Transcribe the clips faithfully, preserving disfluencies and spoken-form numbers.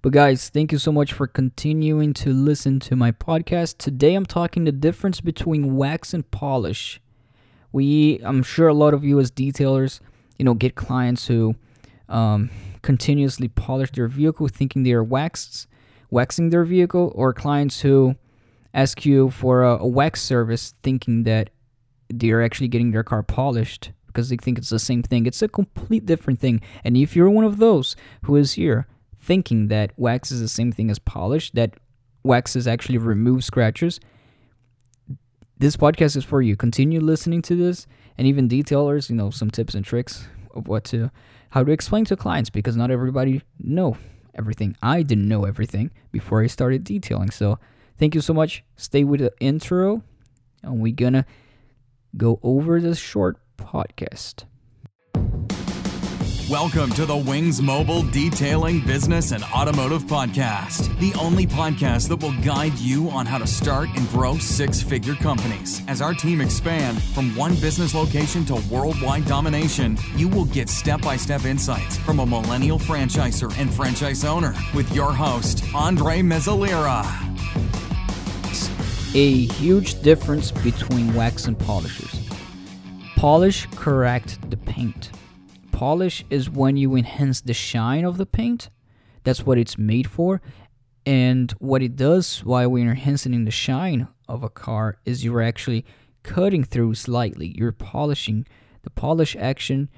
But guys, thank you so much for continuing to listen to my podcast. Today I'm talking the difference between wax and polish. We, I'm sure a lot of you as detailers, you know, get clients who um, continuously polish their vehicle thinking they are waxed, waxing their vehicle, or clients who ask you for a, a wax service thinking that they're actually getting their car polished because they think it's the same thing. It's a complete different thing. And if you're one of those who is here thinking that wax is the same thing as polish, that waxes actually remove scratches, this podcast is for you. Continue listening to this, and even detailers, you know, some tips and tricks of what to, how to explain to clients, because not everybody know everything. I didn't know everything before I started detailing. So thank you so much. Stay with the intro, and we're gonna go over this short podcast. Welcome to the Wings Mobile Detailing Business and Automotive Podcast, the only podcast that will guide you on how to start and grow six-figure companies. As our team expand from one business location to worldwide domination, you will get step-by-step insights from a millennial franchisor and franchise owner with your host, Andre Mezzalira. A huge difference between wax and polishers. Polish corrects the paint. Polish is when you enhance the shine of the paint. That's what it's made for. And what it does while we're enhancing the shine of a car is you're actually cutting through slightly. You're polishing. The polish action,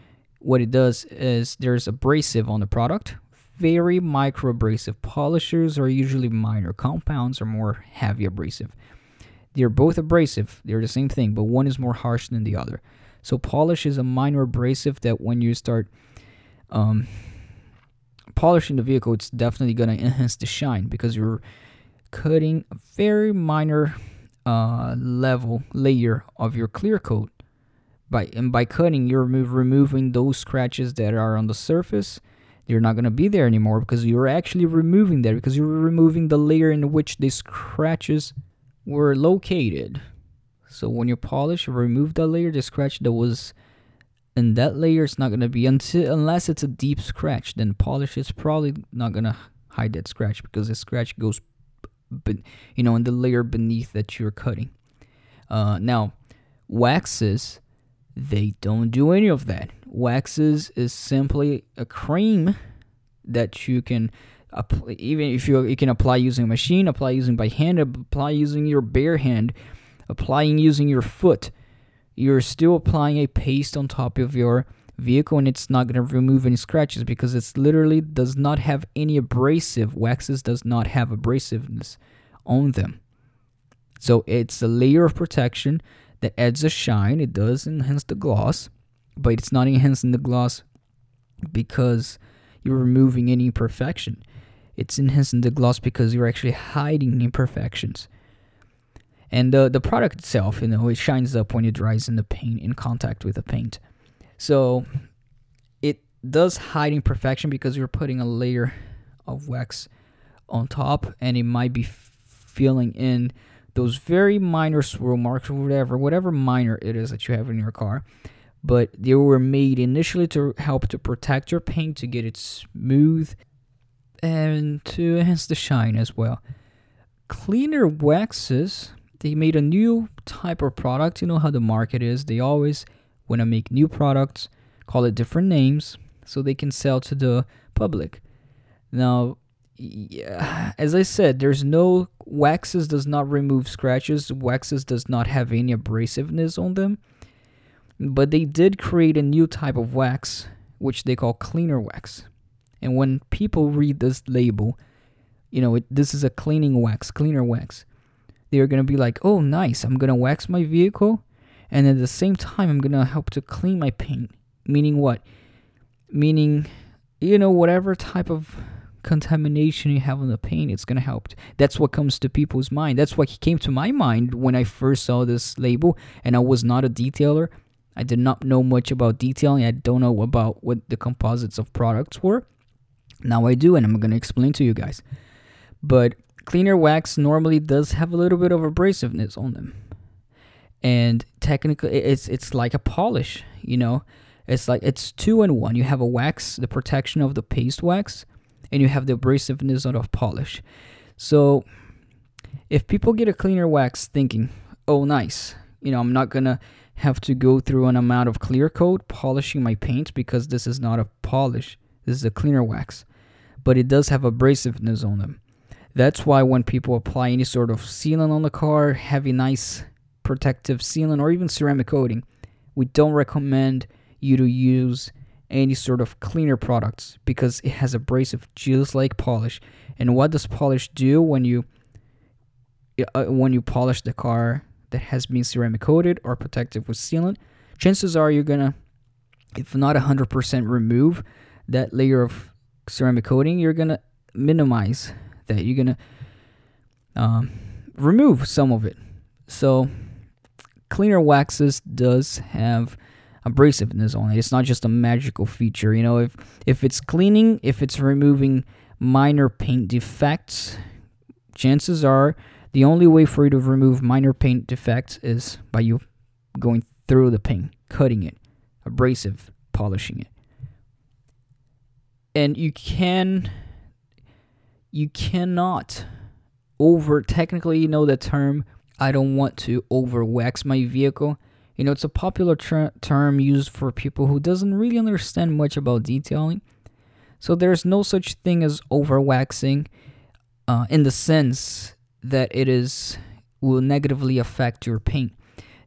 what it does is there's abrasive on the product, very micro abrasive. Polishers are usually minor. Compounds are more heavy abrasive. They're both abrasive. They're the same thing, but one is more harsh than the other. So polish is a minor abrasive that when you start um, polishing the vehicle, it's definitely going to enhance the shine because you're cutting a very minor uh, level, layer of your clear coat. By, and by cutting, you're remove, removing those scratches that are on the surface. They're not going to be there anymore because you're actually removing that, because you're removing the layer in which these scratches were located. So when you polish, remove that layer, the scratch that was in that layer is not going to be, until, unless it's a deep scratch, then polish is probably not going to hide that scratch because the scratch goes, be, you know, in the layer beneath that you're cutting. Uh, now, waxes, they don't do any of that. Waxes is simply a cream that you can apply, even if you, you can apply using a machine, apply using by hand, apply using your bare hand, applying using your foot. You're still applying a paste on top of your vehicle, and it's not going to remove any scratches because it's literally does not have any abrasive. Waxes does not have abrasiveness on them. So it's a layer of protection that adds a shine. It does enhance the gloss, but it's not enhancing the gloss because you're removing any imperfection. It's enhancing the gloss because you're actually hiding imperfections. And the, the product itself, you know, it shines up when it dries in the paint, in contact with the paint. So it does hide imperfection because you're putting a layer of wax on top, and it might be f- filling in those very minor swirl marks or whatever, whatever minor it is that you have in your car. But they were made initially to help to protect your paint, to get it smooth, and to enhance the shine as well. Cleaner waxes, they made a new type of product. You know how the market is. They always want to make new products, call it different names, so they can sell to the public. Now, yeah, as I said, there's no... Waxes does not remove scratches. Waxes does not have any abrasiveness on them. But they did create a new type of wax, which they call cleaner wax. And when people read this label, you know, it, this is a cleaning wax, cleaner wax. They're going to be like, oh, nice, I'm going to wax my vehicle, and at the same time, I'm going to help to clean my paint. Meaning what? Meaning, you know, whatever type of contamination you have on the paint, it's going to help. That's what comes to people's mind. That's what came to my mind when I first saw this label, and I was not a detailer. I did not know much about detailing. I don't know about what the composites of products were. Now I do, and I'm going to explain to you guys. But cleaner wax normally does have a little bit of abrasiveness on them, and technically it's it's like a polish. You know, it's like it's two in one. You have a wax, the protection of the paste wax, and you have the abrasiveness of polish. So if people get a cleaner wax thinking, oh nice, you know, I'm not gonna have to go through an amount of clear coat polishing my paint because this is not a polish, this is a cleaner wax, but it does have abrasiveness on them. That's why when people apply any sort of sealant on the car, have a nice protective sealant or even ceramic coating, we don't recommend you to use any sort of cleaner products because it has abrasive just like polish. And what does polish do when you uh, when you polish the car that has been ceramic coated or protective with sealant? Chances are you're gonna, if not one hundred percent remove that layer of ceramic coating, you're gonna minimize that. You're gonna um, remove some of it. So cleaner waxes does have abrasiveness on it. It's not just a magical feature, you know. If if it's cleaning, if it's removing minor paint defects, chances are the only way for you to remove minor paint defects is by you going through the paint, cutting it, abrasive polishing it. And you can, you cannot over, technically, you know the term, I don't want to over wax my vehicle. You know, it's a popular ter- term used for people who doesn't really understand much about detailing. So there's no such thing as overwaxing uh, in the sense that it is will negatively affect your paint.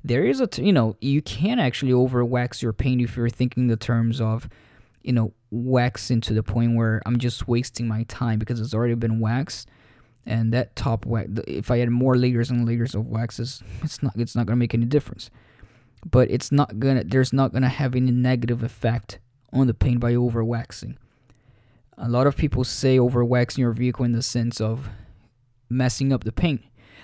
There is a, t- you know, you can actually overwax your paint if you're thinking the terms of, you know, waxing to the point where I'm just wasting my time because it's already been waxed. And that top wax, if I add more layers and layers of waxes, it's not, it's not going to make any difference. But it's not gonna, there's not gonna have any negative effect on the paint by over waxing. A lot of people say over waxing your vehicle in the sense of messing up the paint.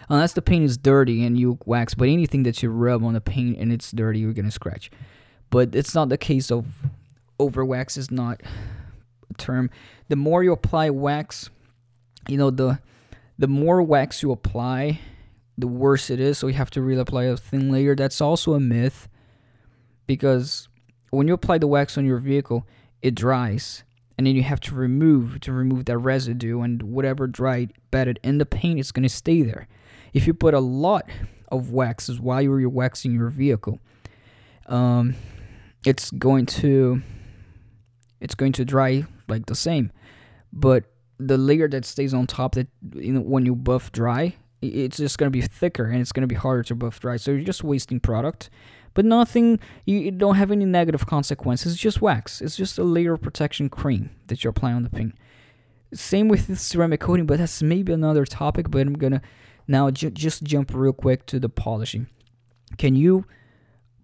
Unless the paint is dirty and you wax, but anything that you rub on the paint and it's dirty, you're gonna scratch. But it's not the case of over wax is not a term. The more you apply wax, you know, the the more wax you apply, the worse it is, so you have to really apply a thin layer. That's also a myth, because when you apply the wax on your vehicle, it dries, and then you have to remove to remove that residue, and whatever dried, bedded in the paint is going to stay there. If you put a lot of waxes while you're waxing your vehicle, um, it's going to it's going to dry like the same, but the layer that stays on top, that you know, when you buff dry, it's just going to be thicker and it's going to be harder to buff dry. So you're just wasting product, but nothing, you don't have any negative consequences. It's just wax. It's just a layer of protection cream that you apply on the paint. Same with the ceramic coating, but that's maybe another topic. But I'm going to now ju- just jump real quick to the polishing. Can you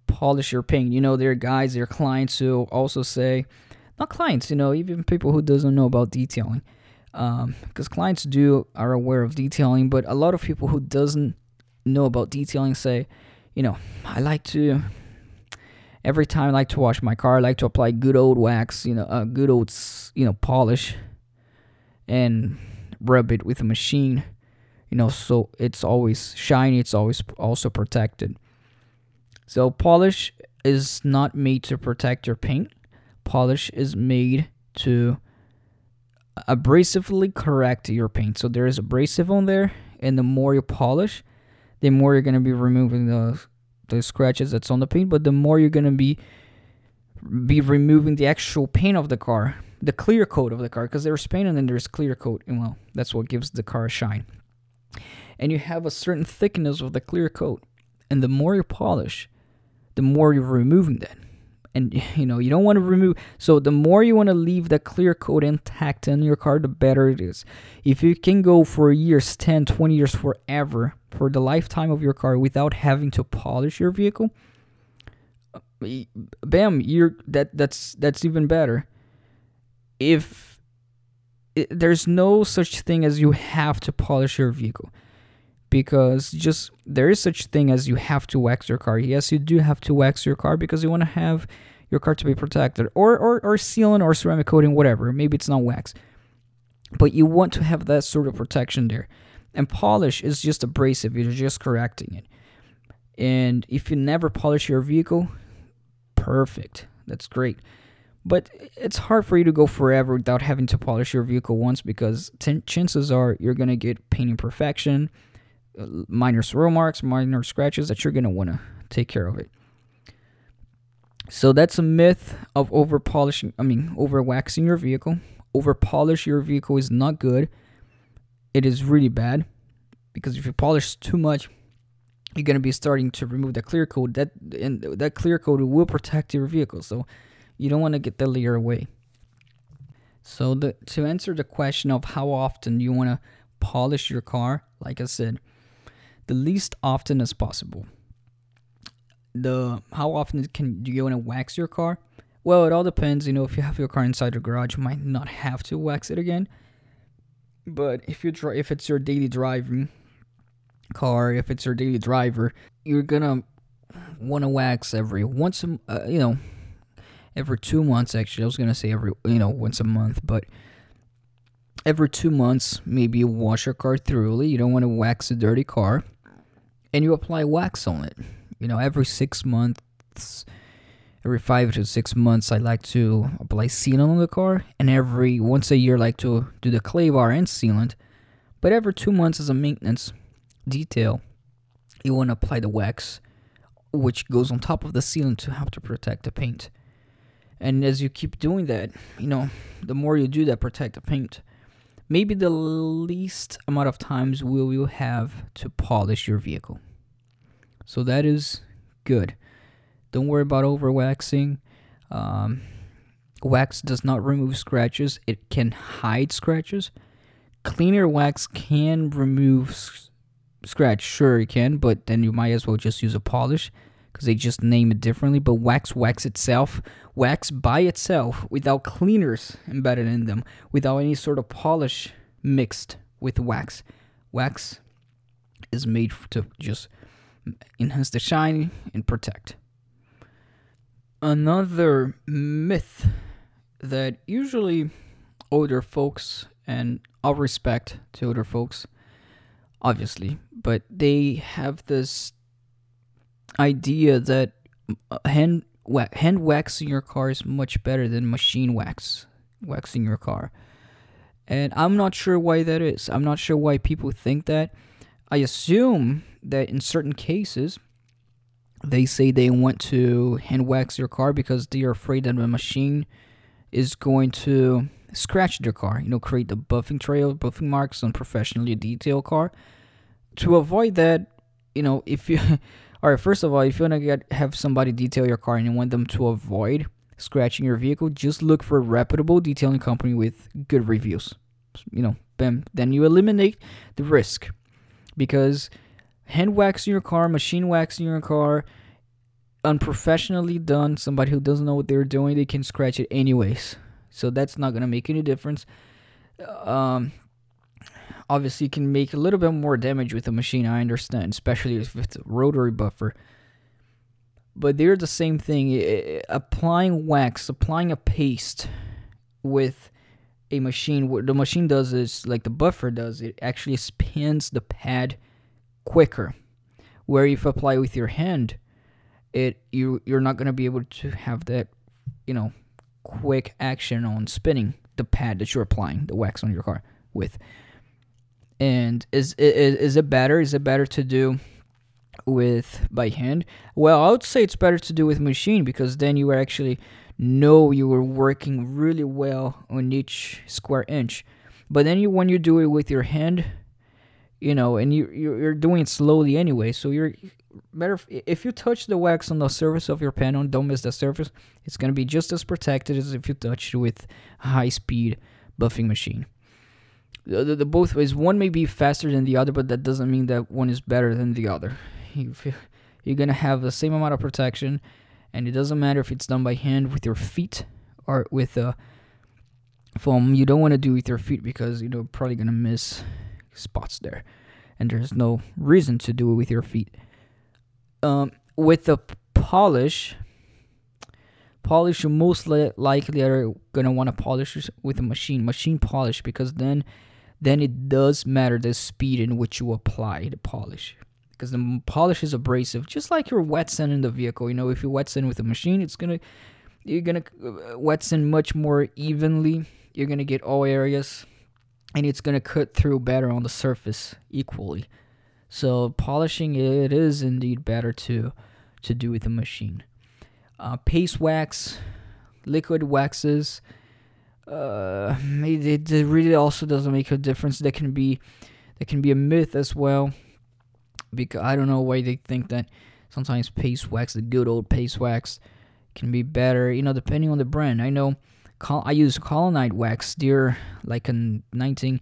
polish your paint? You know, there are guys, there are clients who also say, not clients, you know, even people who doesn't know about detailing. Um, because clients do are aware of detailing, but a lot of people who doesn't know about detailing say, you know, I like to, every time I like to wash my car, I like to apply good old wax, you know, uh, good old, you know, polish, and rub it with a machine, you know, so it's always shiny, it's always also protected. So polish is not made to protect your paint. Polish is made to abrasively correct your paint. So there is abrasive on there, and the more you polish, the more you're going to be removing the the scratches that's on the paint, but the more you're going to be be removing the actual paint of the car, the clear coat of the car, because there's paint and then there's clear coat, and well, that's what gives the car a shine. And you have a certain thickness of the clear coat, and the more you polish, the more you're removing that. And, you know, you don't want to remove. So the more you want to leave the clear coat intact in your car, the better it is. If you can go for years, ten, twenty years, forever, for the lifetime of your car without having to polish your vehicle, bam, you're that that's that's even better. If it, there's no such thing as you have to polish your vehicle, because just there is such thing as you have to wax your car. Yes, you do have to wax your car because you want to have your car to be protected, or, or or sealant or ceramic coating, whatever. Maybe it's not wax, but you want to have that sort of protection there. And polish is just abrasive. You're just correcting it. And if you never polish your vehicle, perfect. That's great. But it's hard for you to go forever without having to polish your vehicle once, because t- chances are you're going to get paint imperfection, minor swirl marks, minor scratches that you're going to want to take care of it. So that's a myth of over polishing, I mean, over waxing your vehicle. Over polish your vehicle is not good. It is really bad, because if you polish too much, you're going to be starting to remove the clear coat. That and that clear coat will protect your vehicle, so you don't want to get that layer away. So the, to answer the question of how often you want to polish your car, like I said, the least often as possible. The how often can do you want to wax your car? Well, it all depends. You know, if you have your car inside your garage, you might not have to wax it again. But if you dri- if it's your daily driving car, if it's your daily driver, you're gonna want to wax every once a uh, you know. Every two months, actually, I was going to say every, you know, once a month, but every two months, maybe you wash your car thoroughly. You don't want to wax a dirty car, and you apply wax on it. You know, every six months, every five to six months, I like to apply sealant on the car, and every once a year, I like to do the clay bar and sealant, but every two months as a maintenance detail, you want to apply the wax, which goes on top of the sealant to help to protect the paint. And as you keep doing that, you know, the more you do that, protect the paint. Maybe the least amount of times will you have to polish your vehicle. So that is good. Don't worry about overwaxing. Um, wax does not remove scratches. It can hide scratches. Cleaner wax can remove s- scratch. Sure, it can, but then you might as well just use a polish, because they just name it differently. But wax wax itself, wax by itself, without cleaners embedded in them, without any sort of polish mixed with wax. Wax is made to just enhance the shine and protect. Another myth that usually older folks, and all respect to older folks, obviously, but they have this idea that hand wa- hand waxing your car is much better than machine wax waxing your car, and I'm not sure why that is. I'm not sure why people think that. I assume that in certain cases, they say they want to hand wax your car because they are afraid that the machine is going to scratch their car. You know, create the buffing trail, buffing marks on professionally detailed car. To avoid that, you know, if you all right, first of all, if you want to get, have somebody detail your car and you want them to avoid scratching your vehicle, just look for a reputable detailing company with good reviews. You know, bam, then you eliminate the risk. Because hand waxing your car, machine waxing your car, unprofessionally done, somebody who doesn't know what they're doing, they can scratch it anyways. So that's not going to make any difference. Um... Obviously, you can make a little bit more damage with a machine, I understand, especially if it's a rotary buffer. But they're the same thing. Applying wax, applying a paste with a machine, what the machine does is, like the buffer does, it actually spins the pad quicker. Where if you apply with your hand, it you, you're not going to be able to have that, you know, quick action on spinning the pad that you're applying the wax on your car with. And is, is is it better? Is it better to do with by hand? Well, I would say it's better to do with machine, because then you actually know you were working really well on each square inch. But then you, when you do it with your hand, you know, and you you're doing it slowly anyway. So you're better if you touch the wax on the surface of your panel. Don't miss the surface. It's gonna be just as protected as if you touch it with a high speed buffing machine. The, the, the both ways, one may be faster than the other, but that doesn't mean that one is better than the other. You, you're going to have the same amount of protection, and it doesn't matter if it's done by hand, with your feet, or with a foam. You don't want to do with your feet, because you know, you're probably going to miss spots there, and there's no reason to do it with your feet. Um, with the polish, polish you most li- likely are going to want to polish with a machine, machine polish, because then... then it does matter the speed in which you apply the polish, because the polish is abrasive, just like your wet sand in the vehicle. You know, if you wet sand with a machine, it's gonna you're going to wet in much more evenly. You're going to get all areas, and it's going to cut through better on the surface equally. So polishing, it is indeed better to, to do with a machine. Uh, paste wax, liquid waxes, uh, it, it really also doesn't make a difference. That can be, that can be a myth as well, because I don't know why they think that sometimes paste wax, the good old paste wax, can be better. You know, depending on the brand. I know Col- I use Collinite wax. They're like in nineteen,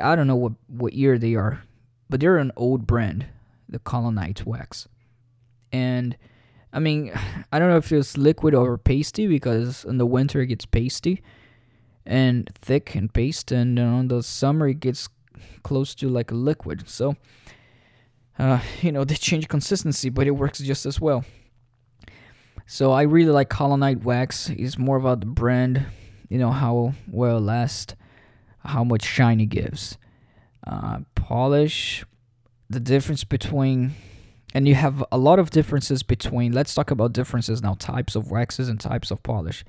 I don't know what what year they are, but they're an old brand, the Collinite wax, and I mean, I don't know if it's liquid or pasty, because in the winter it gets pasty and thick and paste, and on the summer it gets close to like a liquid. So, uh, you know, they change consistency, but it works just as well. So I really like Collinite wax. It's more about the brand, you know, how well it lasts, how much shine it gives. Uh, polish, the difference between... And you have a lot of differences between, let's talk about differences now, types of waxes and types of polish.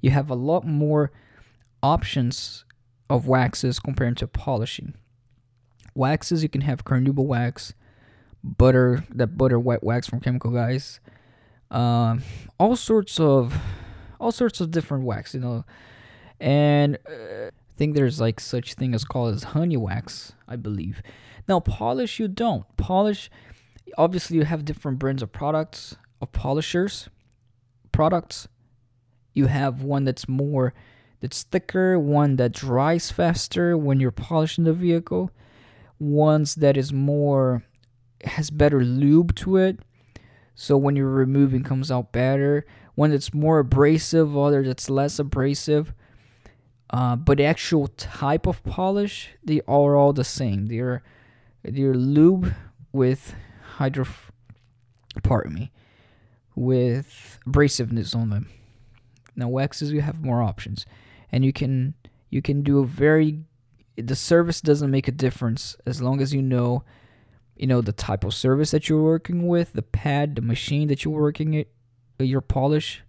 You have a lot more options of waxes compared to polishing. Waxes, you can have carnauba wax, butter, that butter wet wax from Chemical Guys. Um, all sorts of, all sorts of different wax, you know. And uh, I think there's like such thing as called as honey wax, I believe. Now, polish, you don't. Polish... Obviously, you have different brands of products, of polishers, products. You have one that's more, that's thicker, one that dries faster when you're polishing the vehicle, ones that is more, has better lube to it, so when you're removing, comes out better. One that's more abrasive, other that's less abrasive. Uh, but the actual type of polish, they are all the same. They're, they're lube with... hydro, pardon me, with abrasiveness on them. Now waxes, you have more options, and you can you can do a very. The service doesn't make a difference as long as you know, you know the type of service that you're working with, the pad, the machine that you're working it, your polish.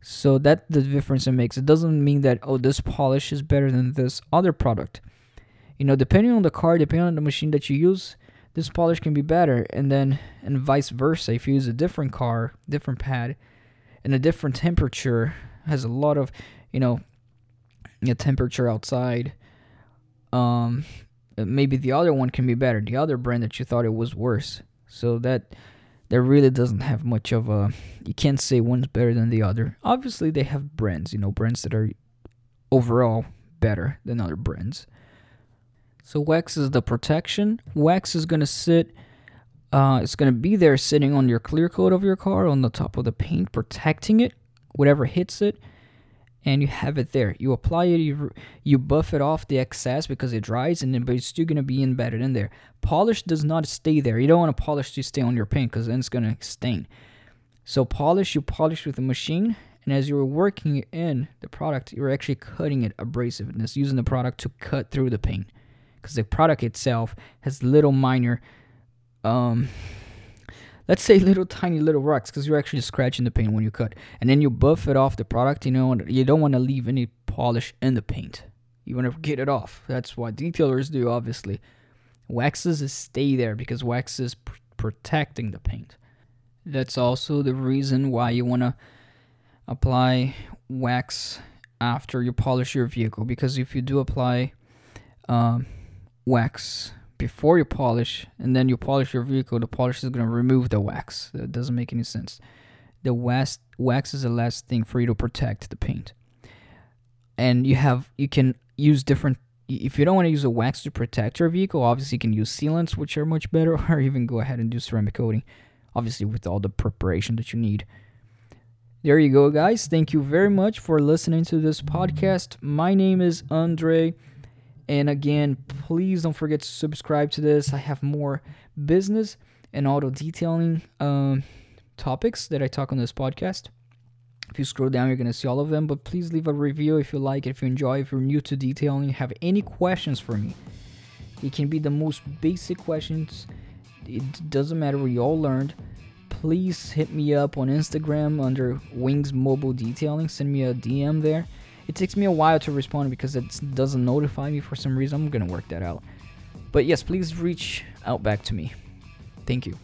So that's the difference it makes. It doesn't mean that oh this polish is better than this other product. You know, depending on the car, depending on the machine that you use, this polish can be better, and then and vice versa. If you use a different car, different pad, and a different temperature, has a lot of, you know, a temperature outside, um, maybe the other one can be better, the other brand that you thought it was worse. So that that really doesn't have much of a, you can't say one's better than the other. Obviously, they have brands, you know, brands that are overall better than other brands. So wax is the protection. Wax is going to sit, uh, it's going to be there sitting on your clear coat of your car, on the top of the paint, protecting it, whatever hits it, and you have it there. You apply it, you, you buff it off the excess because it dries, and then, but it's still going to be embedded in there. Polish does not stay there. You don't want to polish to stay on your paint because then it's going to stain. So polish, you polish with a machine, and as you're working it in the product, you're actually cutting it abrasiveness, using the product to cut through the paint. Because the product itself has little minor, um, let's say little tiny little rocks, because you're actually scratching the paint when you cut. And then you buff it off the product, you know, and you don't want to leave any polish in the paint. You want to get it off. That's what detailers do, obviously. Waxes is stay there because wax is pr- protecting the paint. That's also the reason why you want to apply wax after you polish your vehicle. Because if you do apply... Um, wax before you polish and then you polish your vehicle, the polish is going to remove the wax. That doesn't make any sense. The wax wax is the last thing for you to protect the paint. And you have you can use different, if you don't want to use a wax to protect your vehicle, obviously you can use sealants, which are much better, or even go ahead and do ceramic coating, obviously with all the preparation that you need. There you go, guys. Thank you very much for listening to this podcast. My name is Andre. And again, please don't forget to subscribe to this. I have more business and auto detailing um, topics that I talk on this podcast. If you scroll down, you're going to see all of them. But please leave a review if you like it, if you enjoy, if you're new to detailing, have any questions for me. It can be the most basic questions. It doesn't matter what you all learned. please hit me up on Instagram under Wings Mobile Detailing. Send me a D M there. It takes me a while to respond because it doesn't notify me for some reason. I'm going to work that out. But yes, please reach out back to me. Thank you.